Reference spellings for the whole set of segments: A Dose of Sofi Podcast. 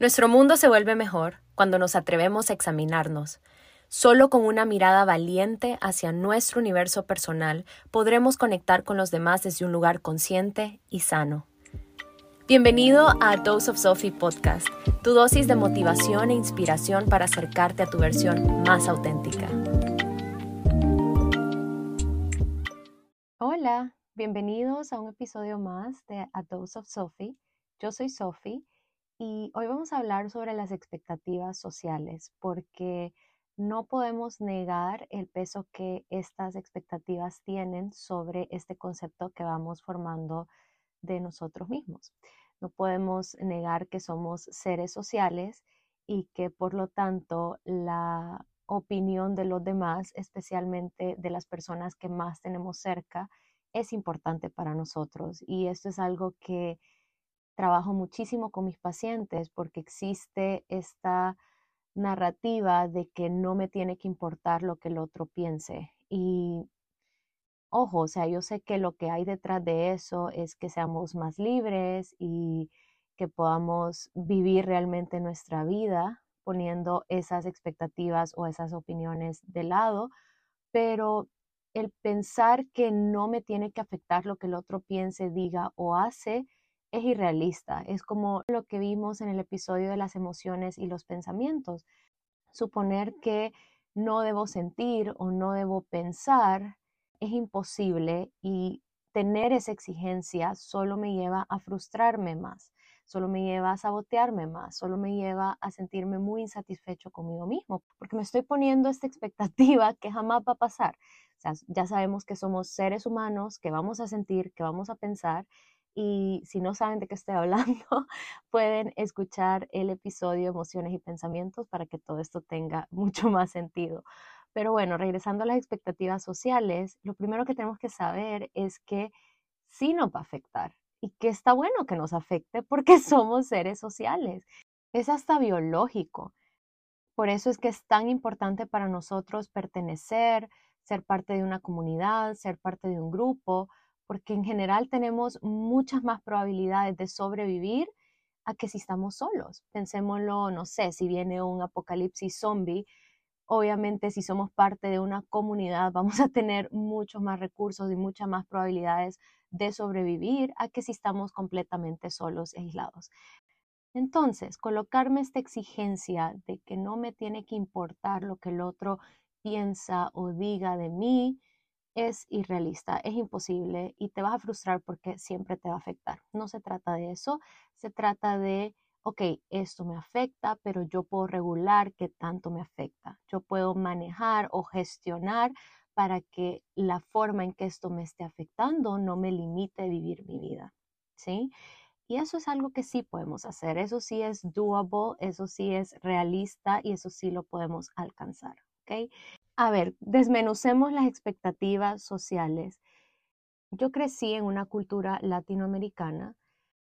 Nuestro mundo se vuelve mejor cuando nos atrevemos a examinarnos. Solo con una mirada valiente hacia nuestro universo personal podremos conectar con los demás desde un lugar consciente y sano. Bienvenido a A Dose of Sofi Podcast, tu dosis de motivación e inspiración para acercarte a tu versión más auténtica. Hola, bienvenidos a un episodio más de A Dose of Sofi. Yo soy Sofi. Y hoy vamos a hablar sobre las expectativas sociales, porque no podemos negar el peso que estas expectativas tienen sobre este concepto que vamos formando de nosotros mismos. No podemos negar que somos seres sociales y que, por lo tanto, la opinión de los demás, especialmente de las personas que más tenemos cerca, es importante para nosotros. Y esto es algo que trabajo muchísimo con mis pacientes porque existe esta narrativa de que no me tiene que importar lo que el otro piense. Y ojo, o sea, yo sé que lo que hay detrás de eso es que seamos más libres y que podamos vivir realmente nuestra vida poniendo esas expectativas o esas opiniones de lado, pero el pensar que no me tiene que afectar lo que el otro piense, diga o hace es irrealista. Es como lo que vimos en el episodio de las emociones y los pensamientos. Suponer que no debo sentir o no debo pensar es imposible y tener esa exigencia solo me lleva a frustrarme más, solo me lleva a sabotearme más, solo me lleva a sentirme muy insatisfecho conmigo mismo porque me estoy poniendo esta expectativa que jamás va a pasar. O sea, ya sabemos que somos seres humanos, que vamos a sentir, que vamos a pensar. Y si no saben de qué estoy hablando, pueden escuchar el episodio Emociones y Pensamientos para que todo esto tenga mucho más sentido. Pero bueno, regresando a las expectativas sociales, lo primero que tenemos que saber es que sí nos va a afectar y que está bueno que nos afecte porque somos seres sociales. Es hasta biológico. Por eso es que es tan importante para nosotros pertenecer, ser parte de una comunidad, ser parte de un grupo, porque en general tenemos muchas más probabilidades de sobrevivir a que si estamos solos. Pensémoslo, no sé, si viene un apocalipsis zombie, obviamente si somos parte de una comunidad vamos a tener muchos más recursos y muchas más probabilidades de sobrevivir a que si estamos completamente solos y aislados. Entonces, colocarme esta exigencia de que no me tiene que importar lo que el otro piensa o diga de mí, es irrealista, es imposible y te vas a frustrar porque siempre te va a afectar. No se trata de eso, se trata de, ok, esto me afecta, pero yo puedo regular qué tanto me afecta. Yo puedo manejar o gestionar para que la forma en que esto me esté afectando no me limite vivir mi vida, ¿sí? Y eso es algo que sí podemos hacer, eso sí es doable, eso sí es realista y eso sí lo podemos alcanzar, ¿ok? A ver, desmenucemos las expectativas sociales. Yo crecí en una cultura latinoamericana.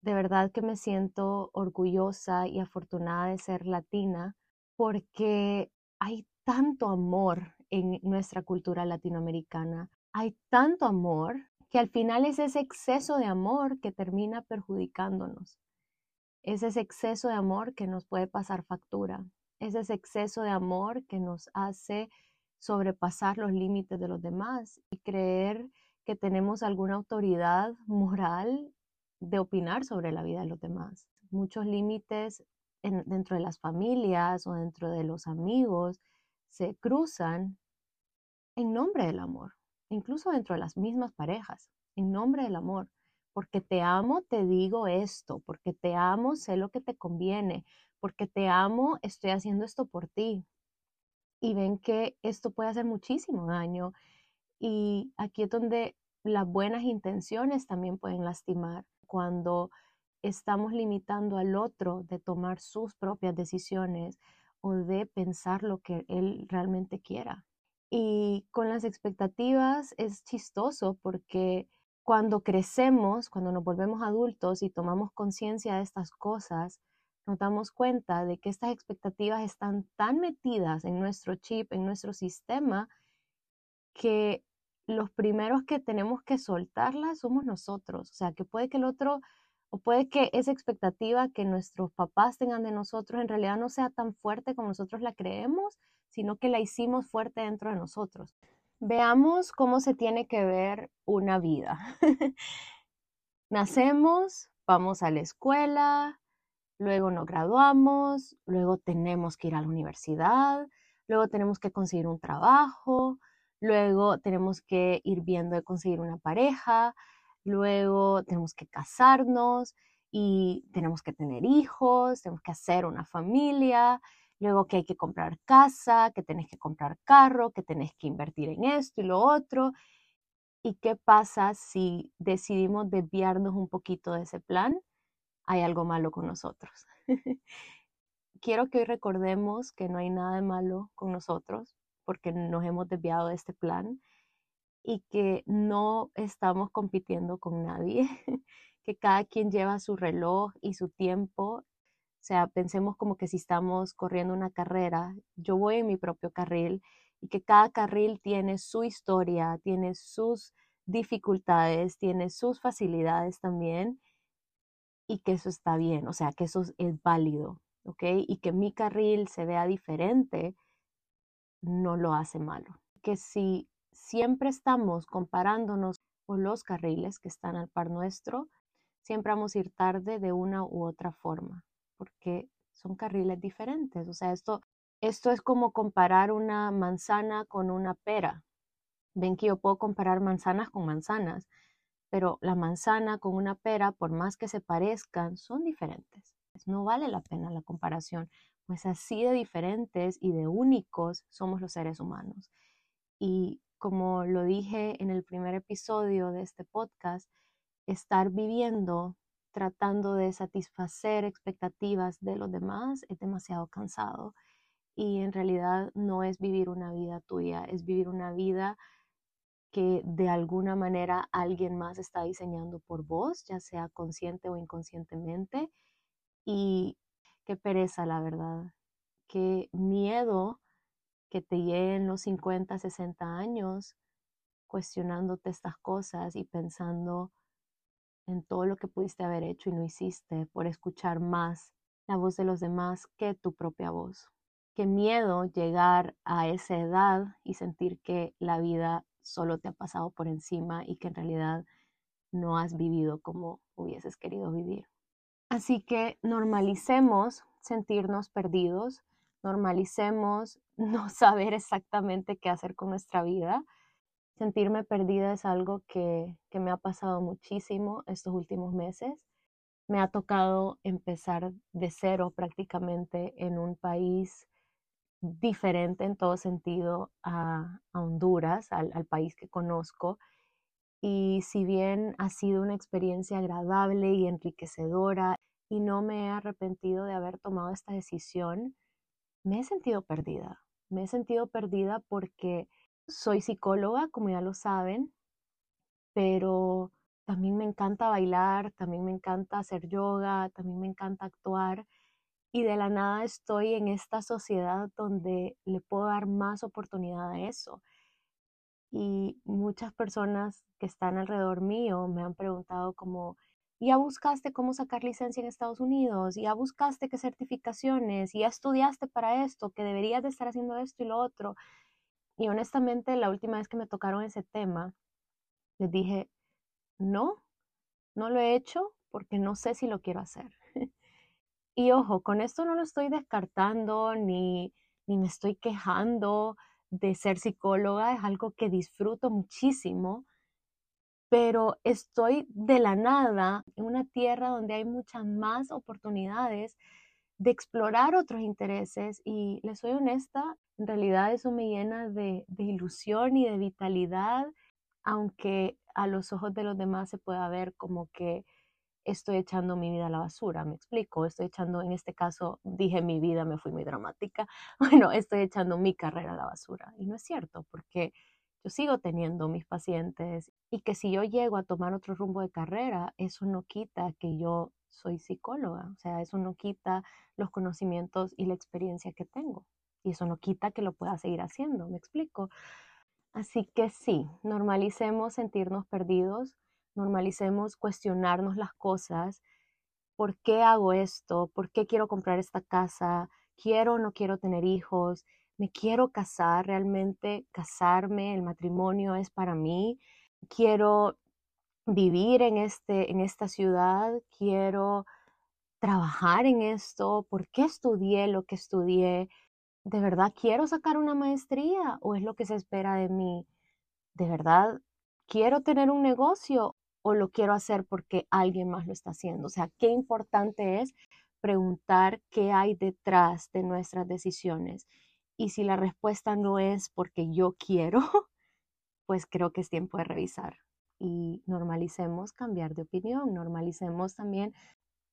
De verdad que me siento orgullosa y afortunada de ser latina porque hay tanto amor en nuestra cultura latinoamericana. Hay tanto amor que al final es ese exceso de amor que termina perjudicándonos. Es ese exceso de amor que nos puede pasar factura. Es ese exceso de amor que nos hace sobrepasar los límites de los demás y creer que tenemos alguna autoridad moral de opinar sobre la vida de los demás. Muchos límites dentro de las familias o dentro de los amigos se cruzan en nombre del amor, incluso dentro de las mismas parejas, en nombre del amor. Porque te amo, te digo esto, porque te amo, sé lo que te conviene, porque te amo, estoy haciendo esto por ti. Y ven que esto puede hacer muchísimo daño. Y aquí es donde las buenas intenciones también pueden lastimar. Cuando estamos limitando al otro de tomar sus propias decisiones o de pensar lo que él realmente quiera. Y con las expectativas es chistoso porque cuando crecemos, cuando nos volvemos adultos y tomamos conciencia de estas cosas, nos damos cuenta de que estas expectativas están tan metidas en nuestro chip, en nuestro sistema, que los primeros que tenemos que soltarlas somos nosotros. O sea, que puede que el otro O puede que esa expectativa que nuestros papás tengan de nosotros en realidad no sea tan fuerte como nosotros la creemos, sino que la hicimos fuerte dentro de nosotros. Veamos cómo se tiene que ver una vida. Nacemos, vamos a la escuela, luego nos graduamos, luego tenemos que ir a la universidad, luego tenemos que conseguir un trabajo, luego tenemos que ir viendo de conseguir una pareja, luego tenemos que casarnos y tenemos que tener hijos, tenemos que hacer una familia, luego que hay que comprar casa, que tenés que comprar carro, que tenés que invertir en esto y lo otro. ¿Y qué pasa si decidimos desviarnos un poquito de ese plan? Hay algo malo con nosotros. Quiero que hoy recordemos que no hay nada de malo con nosotros porque nos hemos desviado de este plan. Y que no estamos compitiendo con nadie, que cada quien lleva su reloj y su tiempo. O sea, pensemos como que si estamos corriendo una carrera, yo voy en mi propio carril y que cada carril tiene su historia, tiene sus dificultades, tiene sus facilidades también y que eso está bien, o sea, que eso es válido, ¿ok? Y que mi carril se vea diferente no lo hace malo. Que si siempre estamos comparándonos con los carriles que están al par nuestro, siempre vamos a ir tarde de una u otra forma, porque son carriles diferentes. O sea, esto es como comparar una manzana con una pera. Ven que yo puedo comparar manzanas con manzanas, pero la manzana con una pera, por más que se parezcan, son diferentes. No vale la pena la comparación, pues así de diferentes y de únicos somos los seres humanos. Y como lo dije en el primer episodio de este podcast, estar viviendo, tratando de satisfacer expectativas de los demás es demasiado cansado y en realidad no es vivir una vida tuya, es vivir una vida que de alguna manera alguien más está diseñando por vos, ya sea consciente o inconscientemente. Y qué pereza, la verdad, qué miedo que te lleguen los 50, 60 años cuestionándote estas cosas y pensando en todo lo que pudiste haber hecho y no hiciste por escuchar más la voz de los demás que tu propia voz. Qué miedo llegar a esa edad y sentir que la vida solo te ha pasado por encima y que en realidad no has vivido como hubieses querido vivir. Así que normalicemos sentirnos perdidos, normalicemos no saber exactamente qué hacer con nuestra vida. Sentirme perdida es algo que me ha pasado muchísimo estos últimos meses. Me ha tocado empezar de cero prácticamente en un país diferente en todo sentido a Honduras, al país que conozco. Y si bien ha sido una experiencia agradable y enriquecedora y no me he arrepentido de haber tomado esta decisión, me he sentido perdida porque soy psicóloga, como ya lo saben, pero también me encanta bailar, también me encanta hacer yoga, también me encanta actuar y de la nada estoy en esta sociedad donde le puedo dar más oportunidad a eso. Y muchas personas que están alrededor mío me han preguntado como, ¿ya buscaste cómo sacar licencia en Estados Unidos? ¿Ya buscaste qué certificaciones? ¿Ya estudiaste para esto? ¿Que deberías de estar haciendo esto y lo otro? Y honestamente, la última vez que me tocaron ese tema, les dije, no lo he hecho porque no sé si lo quiero hacer. Y ojo, con esto no lo estoy descartando ni me estoy quejando de ser psicóloga. Es algo que disfruto muchísimo. Pero estoy de la nada en una tierra donde hay muchas más oportunidades de explorar otros intereses y les soy honesta, en realidad eso me llena de ilusión y de vitalidad, aunque a los ojos de los demás se pueda ver como que estoy echando mi vida a la basura, me explico, estoy echando, en este caso dije mi vida, me fui muy dramática, bueno, estoy echando mi carrera a la basura y no es cierto porque yo sigo teniendo mis pacientes y que si yo llego a tomar otro rumbo de carrera, eso no quita que yo soy psicóloga. O sea, eso no quita los conocimientos y la experiencia que tengo. Y eso no quita que lo pueda seguir haciendo, ¿me explico? Así que sí, normalicemos sentirnos perdidos, normalicemos cuestionarnos las cosas ¿por qué hago esto? ¿Por qué quiero comprar esta casa? ¿Quiero o no quiero tener hijos? ¿Me quiero casar? ¿Realmente casarme? ¿El matrimonio es para mí? ¿Quiero vivir en esta ciudad? ¿Quiero trabajar en esto? ¿Por qué estudié lo que estudié? ¿De verdad quiero sacar una maestría o es lo que se espera de mí? ¿De verdad quiero tener un negocio o lo quiero hacer porque alguien más lo está haciendo? O sea, qué importante es preguntar qué hay detrás de nuestras decisiones. Y si la respuesta no es porque yo quiero, pues creo que es tiempo de revisar. Y normalicemos cambiar de opinión, normalicemos también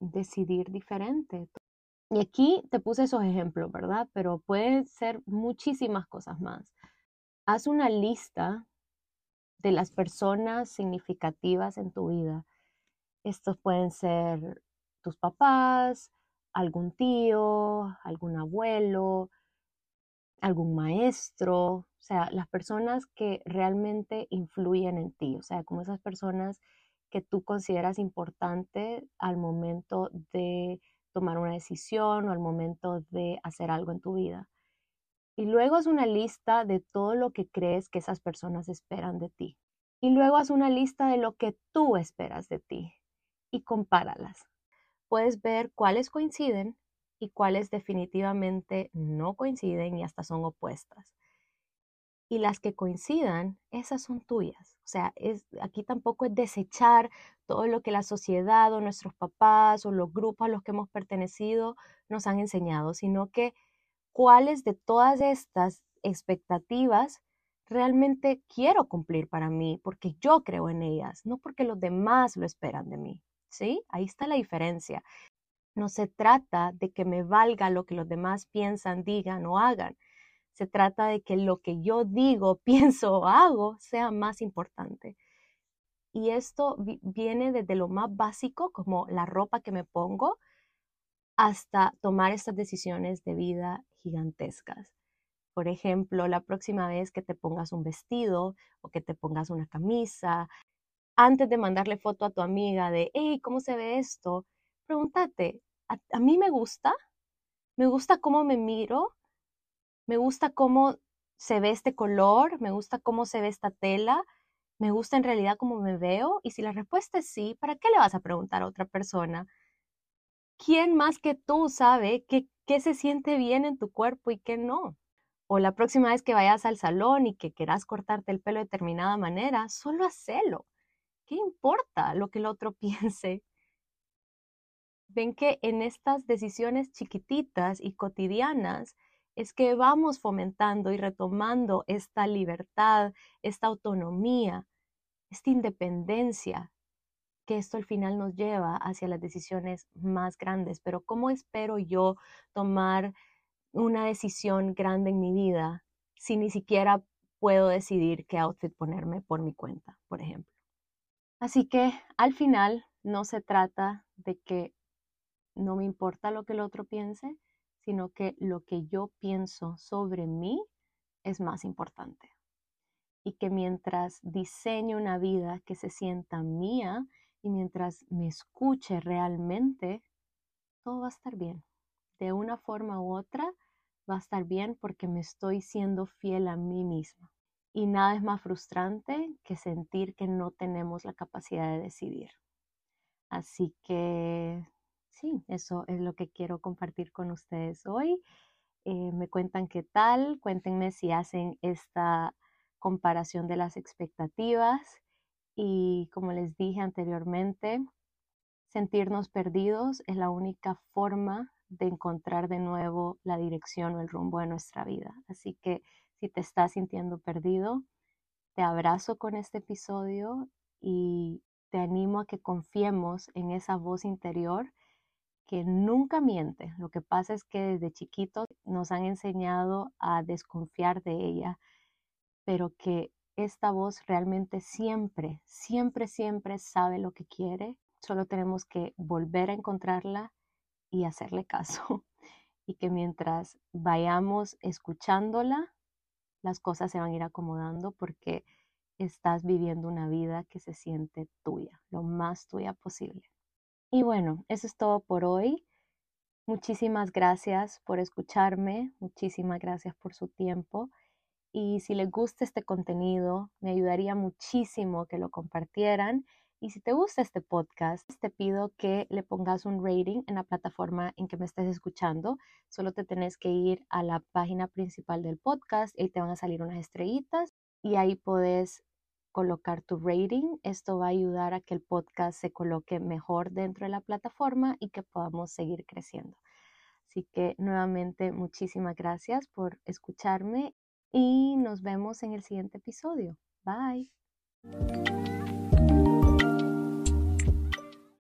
decidir diferente. Y aquí te puse esos ejemplos, ¿verdad? Pero pueden ser muchísimas cosas más. Haz una lista de las personas significativas en tu vida. Estos pueden ser tus papás, algún tío, algún abuelo, algún maestro, o sea, las personas que realmente influyen en ti, o sea, como esas personas que tú consideras importante al momento de tomar una decisión o al momento de hacer algo en tu vida. Y luego haz una lista de todo lo que crees que esas personas esperan de ti. Y luego haz una lista de lo que tú esperas de ti y compáralas. Puedes ver cuáles coinciden y cuáles definitivamente no coinciden y hasta son opuestas. Y las que coincidan, esas son tuyas. O sea, aquí tampoco es desechar todo lo que la sociedad o nuestros papás o los grupos a los que hemos pertenecido nos han enseñado, sino que cuáles de todas estas expectativas realmente quiero cumplir para mí, porque yo creo en ellas, no porque los demás lo esperan de mí, ¿sí? Ahí está la diferencia. No se trata de que me valga lo que los demás piensan, digan o hagan. Se trata de que lo que yo digo, pienso o hago sea más importante. Y esto viene desde lo más básico, como la ropa que me pongo, hasta tomar estas decisiones de vida gigantescas. Por ejemplo, la próxima vez que te pongas un vestido o que te pongas una camisa, antes de mandarle foto a tu amiga de, hey, ¿cómo se ve esto? Pregúntate, ¿a mí me gusta? ¿Me gusta cómo me miro? ¿Me gusta cómo se ve este color? ¿Me gusta cómo se ve esta tela? ¿Me gusta en realidad cómo me veo? Y si la respuesta es sí, ¿para qué le vas a preguntar a otra persona? ¿Quién más que tú sabe qué se siente bien en tu cuerpo y qué no? O la próxima vez que vayas al salón y que quieras cortarte el pelo de determinada manera, solo hacelo. ¿Qué importa lo que el otro piense? Ven que en estas decisiones chiquititas y cotidianas es que vamos fomentando y retomando esta libertad, esta autonomía, esta independencia, que esto al final nos lleva hacia las decisiones más grandes. Pero ¿cómo espero yo tomar una decisión grande en mi vida si ni siquiera puedo decidir qué outfit ponerme por mi cuenta, por ejemplo? Así que al final no se trata de que no me importa lo que el otro piense, sino que lo que yo pienso sobre mí es más importante. Y que mientras diseño una vida que se sienta mía y mientras me escuche realmente, todo va a estar bien. De una forma u otra va a estar bien porque me estoy siendo fiel a mí misma. Y nada es más frustrante que sentir que no tenemos la capacidad de decidir. Así que sí, eso es lo que quiero compartir con ustedes hoy. Me cuentan qué tal, cuéntenme si hacen esta comparación de las expectativas y como les dije anteriormente, sentirnos perdidos es la única forma de encontrar de nuevo la dirección o el rumbo de nuestra vida. Así que si te estás sintiendo perdido, te abrazo con este episodio y te animo a que confiemos en esa voz interior que nunca miente. Lo que pasa es que desde chiquitos nos han enseñado a desconfiar de ella, pero que esta voz realmente siempre, siempre, siempre sabe lo que quiere. Solo tenemos que volver a encontrarla y hacerle caso. Y que mientras vayamos escuchándola, las cosas se van a ir acomodando porque estás viviendo una vida que se siente tuya, lo más tuya posible. Y bueno, eso es todo por hoy. Muchísimas gracias por escucharme, muchísimas gracias por su tiempo. Y si les gusta este contenido, me ayudaría muchísimo que lo compartieran. Y si te gusta este podcast, te pido que le pongas un rating en la plataforma en que me estés escuchando. Solo te tenés que ir a la página principal del podcast y te van a salir unas estrellitas y ahí podés colocar tu rating. Esto va a ayudar a que el podcast se coloque mejor dentro de la plataforma y que podamos seguir creciendo. Así que nuevamente muchísimas gracias por escucharme y nos vemos en el siguiente episodio. Bye.